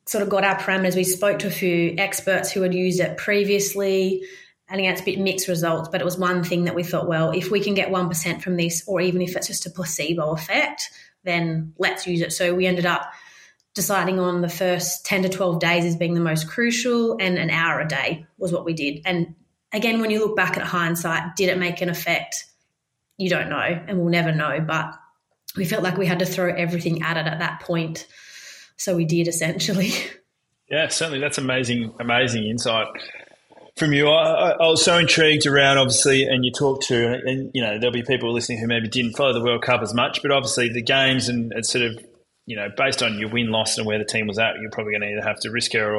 sort of got our parameters. We spoke to a few experts who had used it previously, and again, it's a bit mixed results, but it was one thing that we thought, well, if we can get 1% from this, or even if it's just a placebo effect, then let's use it. So we ended up deciding on the first 10 to 12 days as being the most crucial, and an hour a day was what we did. And again, when you look back at hindsight, did it make an effect? You don't know, and we'll never know, but we felt like we had to throw everything at it at that point. So we did, essentially. Yeah, certainly. That's amazing insight from you. I was so intrigued around, obviously, and you talked to, and you know, there'll be people listening who maybe didn't follow the World Cup as much, but obviously the games, and it's sort of, you know, based on your win-loss and where the team was at, you're probably going to either have to risk her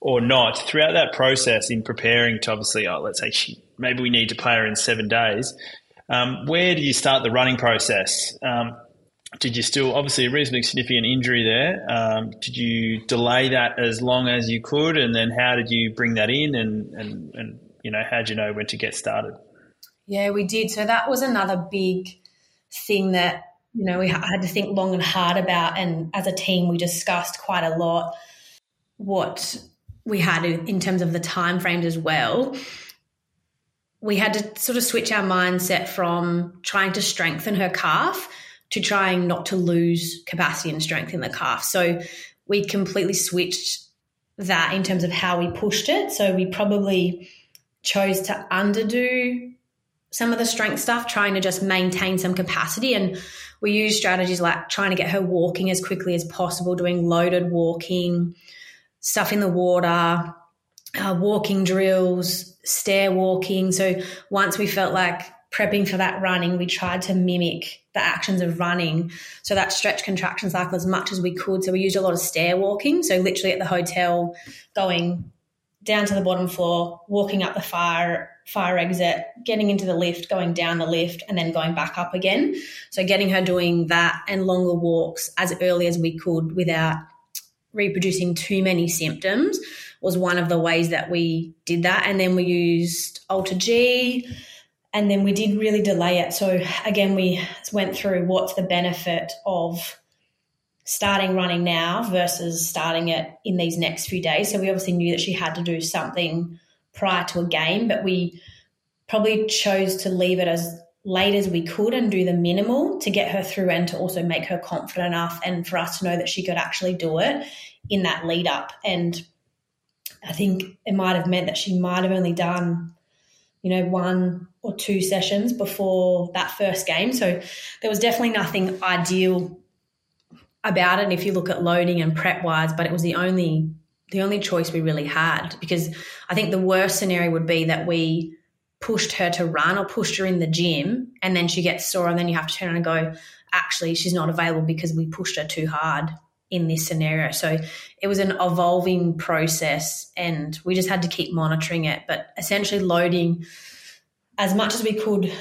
or not. Throughout that process in preparing to obviously, let's say maybe we need to play her in 7 days, where do you start the running process? Did you still, obviously a reasonably significant injury there, did you delay that as long as you could, and then how did you bring that in, and you know, how did you know when to get started? Yeah, we did. So that was another big thing that, you know, we had to think long and hard about, and as a team we discussed quite a lot what we had in terms of the timeframes as well. We had to sort of switch our mindset from trying to strengthen her calf to trying not to lose capacity and strength in the calf. So we completely switched that in terms of how we pushed it. So we probably chose to underdo some of the strength stuff, trying to just maintain some capacity. And we used strategies like trying to get her walking as quickly as possible, doing loaded walking, stuff in the water, walking drills, stair walking. So once we felt like prepping for that running, we tried to mimic the actions of running, so that stretch contraction cycle as much as we could. So we used a lot of stair walking, so literally at the hotel going down to the bottom floor, walking up the fire exit, getting into the lift, going down the lift, and then going back up again. So getting her doing that and longer walks as early as we could without reproducing too many symptoms was one of the ways that we did that. And then we used AlterG. And then we did really delay it. So, again, we went through what's the benefit of starting running now versus starting it in these next few days. So we obviously knew that she had to do something prior to a game, but we probably chose to leave it as late as we could and do the minimal to get her through and to also make her confident enough and for us to know that she could actually do it in that lead up. And I think it might have meant that she might have only done, you know, one or two sessions before that first game. So there was definitely nothing ideal about it if you look at loading and prep wise, but it was the only choice we really had, because I think the worst scenario would be that we pushed her to run or pushed her in the gym and then she gets sore and then you have to turn around and go, actually, she's not available because we pushed her too hard in this scenario. So it was an evolving process and we just had to keep monitoring it, but essentially loading as much as we could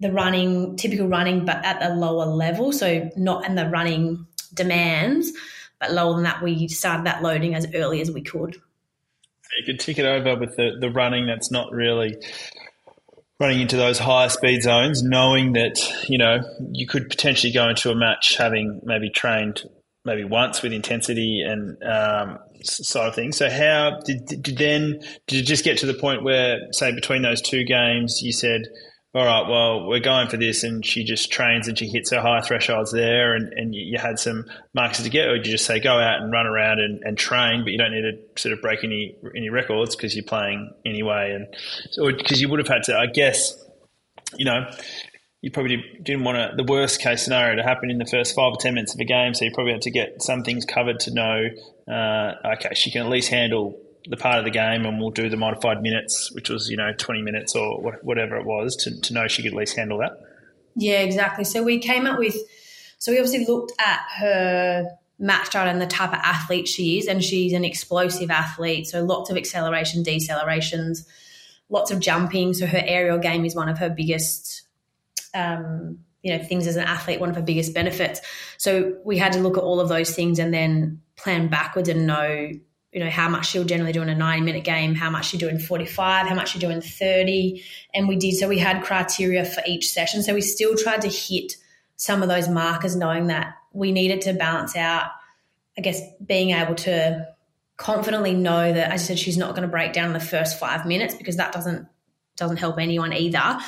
the running, typical running, but at a lower level. So not in the running demands, but lower than that, we started that loading as early as we could. So you could tick it over with the running that's not really running into those higher speed zones, knowing that, you know, you could potentially go into a match having maybe trained maybe once with intensity and side of things. So how did you just get to the point where, say, between those two games you said, all right, well, we're going for this, and she just trains and she hits her high thresholds there, and you had some markers to get, or did you just say go out and run around and train, but you don't need to sort of break any records because you're playing anyway? Or because you would have had to, I guess, you know, you probably didn't want the worst case scenario to happen in the first 5 or 10 minutes of a game, so you probably had to get some things covered to know, okay, she can at least handle the part of the game and we'll do the modified minutes, which was, you know, 20 minutes or whatever it was, to know she could at least handle that. Yeah, exactly. So we came up with – so we obviously looked at her match chart and the type of athlete she is, and she's an explosive athlete, so lots of acceleration, decelerations. lots of jumping. So her aerial game is one of her biggest, things as an athlete, one of her biggest benefits. So we had to look at all of those things and then plan backwards and know, you know, how much she'll generally do in a 90-minute game, how much she do in 45, how much she do in 30. And we did, so we had criteria for each session. So we still tried to hit some of those markers, knowing that we needed to balance out, I guess, being able to confidently know that, as I said, she's not going to break down in the first 5 minutes, because that doesn't help anyone either.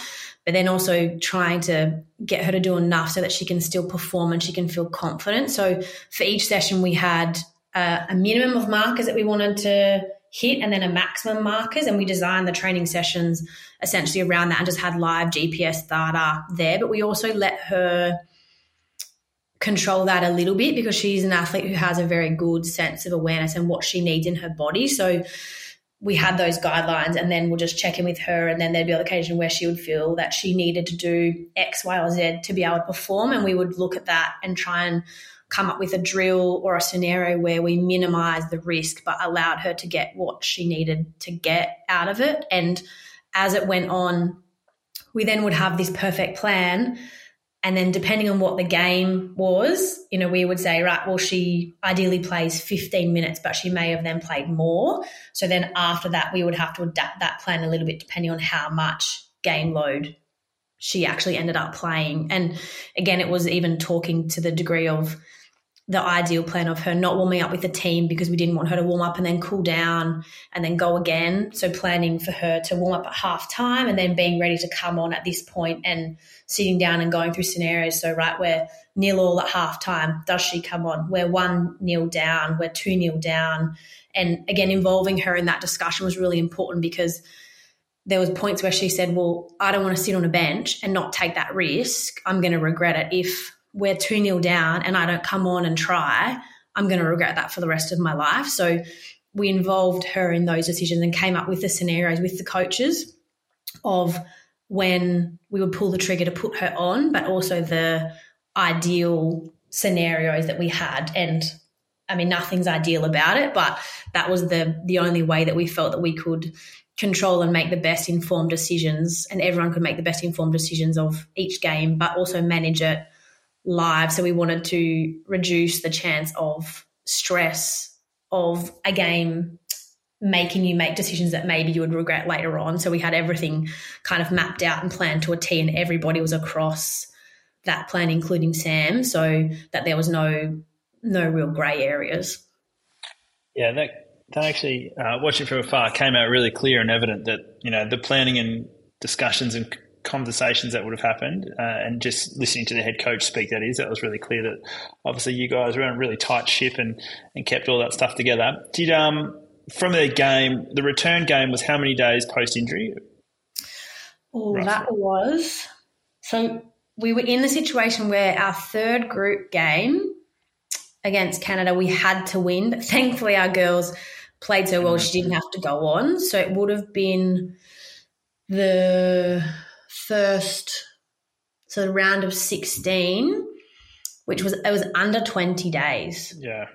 But then also trying to get her to do enough so that she can still perform and she can feel confident. So for each session we had a minimum of markers that we wanted to hit and then a maximum markers, and we designed the training sessions essentially around that and just had live GPS data there. But we also let her control that a little bit, because she's an athlete who has a very good sense of awareness and what she needs in her body. So we had those guidelines, and then we'll just check in with her, and then there'd be an occasion where she would feel that she needed to do X, Y, or Z to be able to perform, and we would look at that and try and come up with a drill or a scenario where we minimized the risk but allowed her to get what she needed to get out of it. And as it went on, we then would have this perfect plan, and then depending on what the game was, you know, we would say, right, well, she ideally plays 15 minutes, but she may have then played more. So then after that, we would have to adapt that plan a little bit depending on how much game load she actually ended up playing. And, again, it was even talking to the degree of the ideal plan of her not warming up with the team, because we didn't want her to warm up and then cool down and then go again. So planning for her to warm up at half time and then being ready to come on at this point and sitting down and going through scenarios. So, right, we're 0-0 at half time. Does she come on? We're 1-0 down. We're 2-0 down. And, again, involving her in that discussion was really important, because there was points where she said, well, I don't want to sit on a bench and not take that risk. I'm going to regret it if we're 2-0 down and I don't come on and try. I'm going to regret that for the rest of my life. So we involved her in those decisions and came up with the scenarios with the coaches of when we would pull the trigger to put her on, but also the ideal scenarios that we had. And, I mean, nothing's ideal about it, but that was the only way that we felt that we could control and make the best informed decisions, and everyone could make the best informed decisions of each game, but also manage it live. So we wanted to reduce the chance of stress of a game making you make decisions that maybe you would regret later on. So we had everything kind of mapped out and planned to a T, and everybody was across that plan, including Sam, so that there was no real grey areas. Yeah, that actually, watching from afar, came out really clear and evident that, you know, the planning and discussions and conversations that would have happened, and just listening to the head coach speak, that was really clear that obviously you guys were on a really tight ship and kept all that stuff together. Did from the game, the return game was how many days post-injury? Oh, roughly? That was, so we were in the situation where our third group game against Canada, we had to win, but thankfully our girls played so well she didn't have to go on. So it would have been the first round of 16, which was under 20 days. Yeah.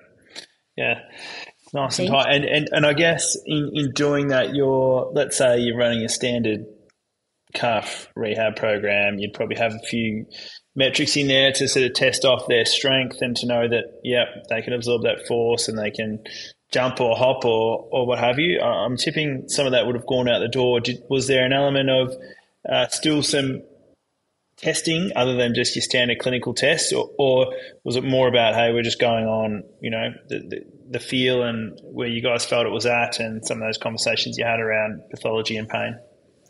It's nice and tight. And I guess in doing that, let's say you're running a standard calf rehab program, you'd probably have a few metrics in there to sort of test off their strength and to know that, yeah, they can absorb that force and they can jump or hop or what have you. I'm tipping some of that would have gone out the door. Was there an element of still some testing other than just your standard clinical tests, or was it more about, hey, we're just going on, you know, the feel and where you guys felt it was at and some of those conversations you had around pathology and pain?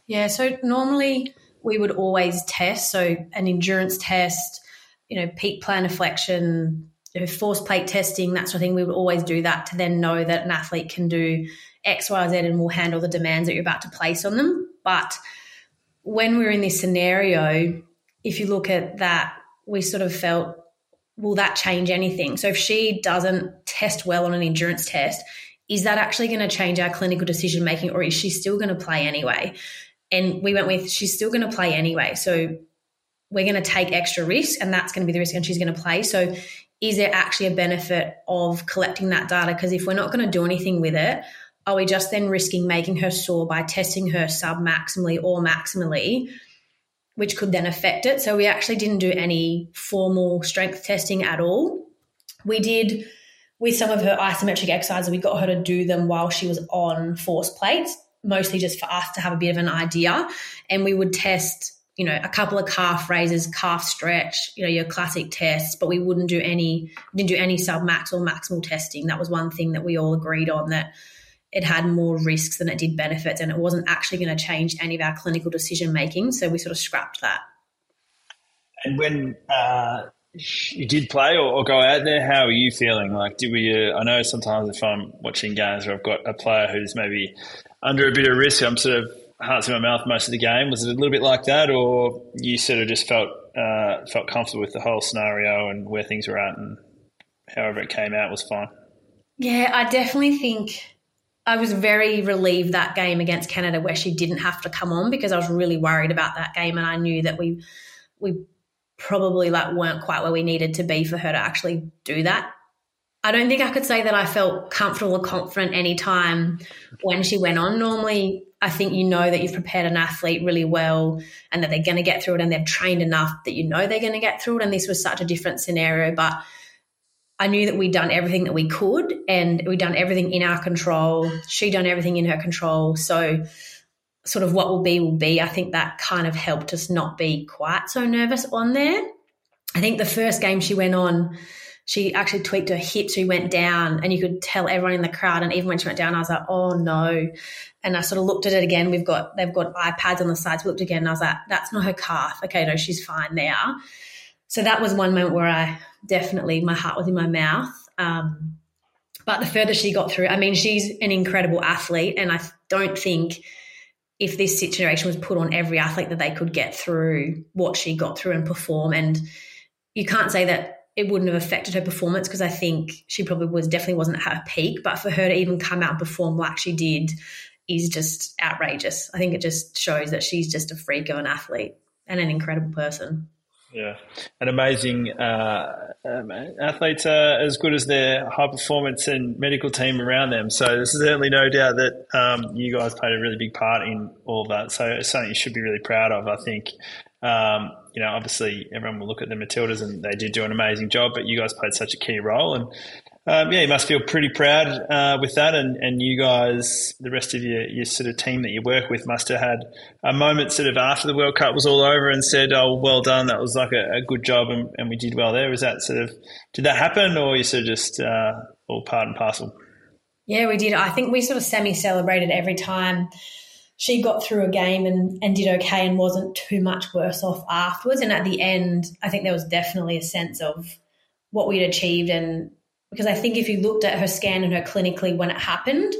Yeah, so normally we would always test, so an endurance test, you know, peak plantar flexion, you know, force plate testing, that sort of thing. We would always do that to then know that an athlete can do X, Y, Z and will handle the demands that you're about to place on them. But when we were in this scenario, if you look at that, we sort of felt, will that change anything? So if she doesn't test well on an endurance test, is that actually going to change our clinical decision making, or is she still going to play anyway? And we went with, she's still going to play anyway. So we're going to take extra risk, and that's going to be the risk, and she's going to play. So is there actually a benefit of collecting that data? Because if we're not going to do anything with it, are we just then risking making her sore by testing her sub-maximally or maximally, which could then affect it? So we actually didn't do any formal strength testing at all. We did, with some of her isometric exercises, we got her to do them while she was on force plates, mostly just for us to have a bit of an idea. And we would test, you know, a couple of calf raises, calf stretch, you know, your classic tests, but we wouldn't do any, didn't do any sub-max or maximal testing. That was one thing that we all agreed on, that it had more risks than it did benefits, and it wasn't actually going to change any of our clinical decision-making. So we sort of scrapped that. And when you did play or go out there, how are you feeling? Like, did we, I know sometimes if I'm watching games where I've got a player who's maybe under a bit of risk, I'm sort of, hearts in my mouth most of the game. Was it a little bit like that, or you sort of just felt comfortable with the whole scenario and where things were at, and however it came out was fine? Yeah, I definitely think I was very relieved that game against Canada where she didn't have to come on, because I was really worried about that game, and I knew that we probably like weren't quite where we needed to be for her to actually do that. I don't think I could say that I felt comfortable or confident any time when she went on. Normally, I think you know that you've prepared an athlete really well and that they're going to get through it, and they've trained enough that you know they're going to get through it, and this was such a different scenario. But I knew that we'd done everything that we could, and we'd done everything in our control. She'd done everything in her control. So sort of what will be. I think that kind of helped us not be quite so nervous on there. I think the first game she went on, she actually tweaked her hip, so she went down, and you could tell everyone in the crowd. And even when she went down, I was like, oh no. And I sort of looked at it again. They've got iPads on the sides. We looked again, and I was like, that's not her calf. Okay, no, she's fine now. So that was one moment where I definitely, my heart was in my mouth. But the further she got through, I mean, she's an incredible athlete, and I don't think if this situation was put on every athlete that they could get through what she got through and perform. And you can't say that it wouldn't have affected her performance, because I think she probably definitely wasn't at her peak, but for her to even come out and perform like she did is just outrageous. I think it just shows that she's just a freak of an athlete and an incredible person. Yeah, an amazing athletes are as good as their high performance and medical team around them. So there's certainly no doubt that you guys played a really big part in all of that. So it's something you should be really proud of, I think. You know, obviously everyone will look at the Matildas and they did do an amazing job, but you guys played such a key role, and you must feel pretty proud with that, and you guys, the rest of your sort of team that you work with, must have had a moment sort of after the World Cup was all over and said, oh, well done, that was like a good job, and we did well there. Was that sort of, did that happen, or you sort of just all part and parcel? Yeah, we did. I think we sort of semi-celebrated every time she got through a game and did okay and wasn't too much worse off afterwards. And at the end, I think there was definitely a sense of what we'd achieved, and because I think if you looked at her scan and her clinically when it happened,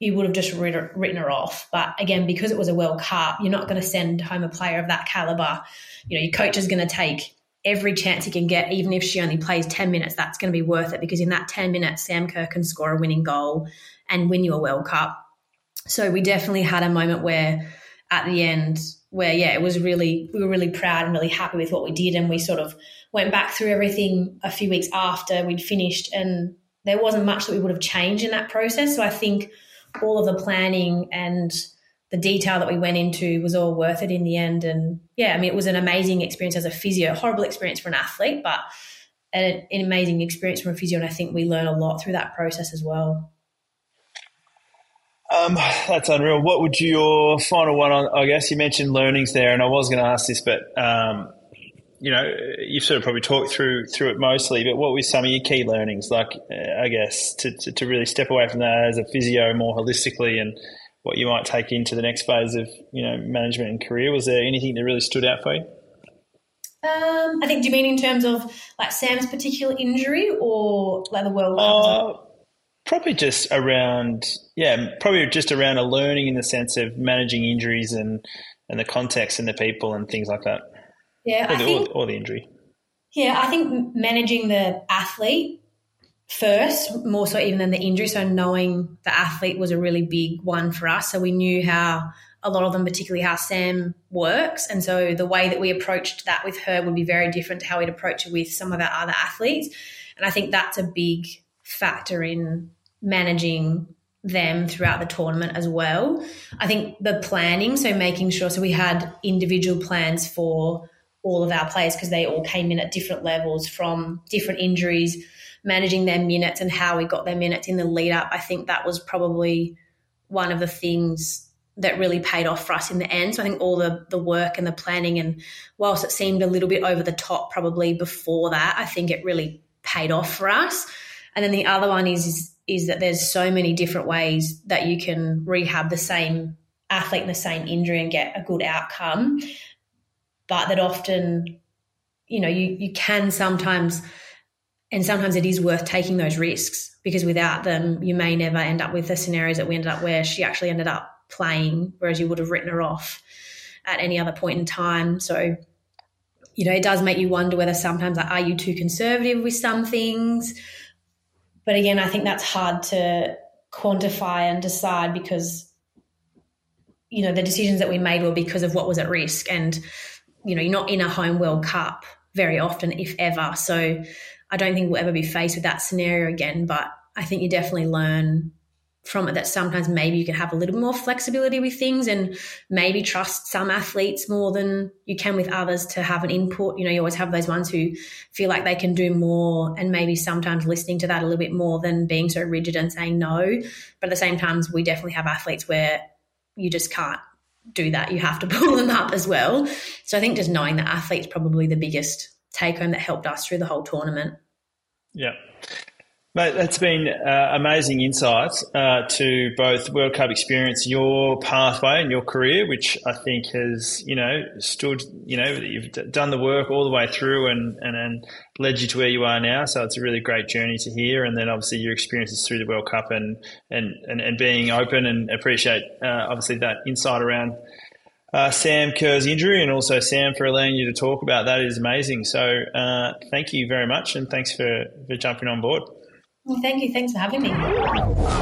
you would have just written her off. But again, because it was a World Cup, you're not going to send home a player of that caliber. You know, your coach is going to take every chance he can get, even if she only plays 10 minutes, that's going to be worth it, because in that 10 minutes, Sam Kerr can score a winning goal and win you a World Cup. So we definitely had a moment where at the end where, yeah, it was really, we were really proud and really happy with what we did, and we sort of went back through everything a few weeks after we'd finished, and there wasn't much that we would have changed in that process. So I think all of the planning and the detail that we went into was all worth it in the end. And, yeah, I mean, it was an amazing experience as a physio, horrible experience for an athlete, but an amazing experience for a physio, and I think we learn a lot through that process as well. That's unreal. What would your final one on, I guess you mentioned learnings there, and I was going to ask this, but, you know, you've sort of probably talked through it mostly, but what were some of your key learnings? Like, I guess, to really step away from that as a physio more holistically, and what you might take into the next phase of, you know, management and career. Was there anything that really stood out for you? I think, do you mean in terms of like Sam's particular injury or like the world? Probably just around a learning in the sense of managing injuries and the context and the people and things like that. Yeah, or the injury. Yeah, I think managing the athlete first, more so even than the injury. So knowing the athlete was a really big one for us. So we knew how a lot of them, particularly how Sam works, and so the way that we approached that with her would be very different to how we'd approach it with some of our other athletes. And I think that's a big factor in managing them throughout the tournament as well. I think the planning, so making sure, so we had individual plans for all of our players because they all came in at different levels from different injuries, managing their minutes and how we got their minutes in the lead up. I think that was probably one of the things that really paid off for us in the end. So I think all the work and the planning, and whilst it seemed a little bit over the top probably before that, I think it really paid off for us. And then the other one is that there's so many different ways that you can rehab the same athlete and the same injury and get a good outcome, but that often, you know, you can sometimes, and sometimes it is worth taking those risks, because without them you may never end up with the scenarios that we ended up where she actually ended up playing, whereas you would have written her off at any other point in time. So, you know, it does make you wonder whether sometimes, like, are you too conservative with some things? But again, I think that's hard to quantify and decide because, you know, the decisions that we made were because of what was at risk. And, you know, you're not in a home World Cup very often, if ever. So I don't think we'll ever be faced with that scenario again. But I think you definitely learn from it that sometimes maybe you can have a little more flexibility with things and maybe trust some athletes more than you can with others to have an input. You know, you always have those ones who feel like they can do more, and maybe sometimes listening to that a little bit more than being so rigid and saying no. But at the same time, we definitely have athletes where you just can't do that. You have to pull them up as well. So I think just knowing that athlete's probably the biggest take home that helped us through the whole tournament. Yeah. Mate, that's been amazing insights to both World Cup experience, your pathway and your career, which I think has, you know, stood, you know, you've done the work all the way through and led you to where you are now. So it's a really great journey to hear. And then obviously your experiences through the World Cup and being open and appreciate obviously that insight around Sam Kerr's injury, and also Sam for allowing you to talk about that is amazing. So thank you very much, and thanks for jumping on board. Well, thank you. Thanks for having me.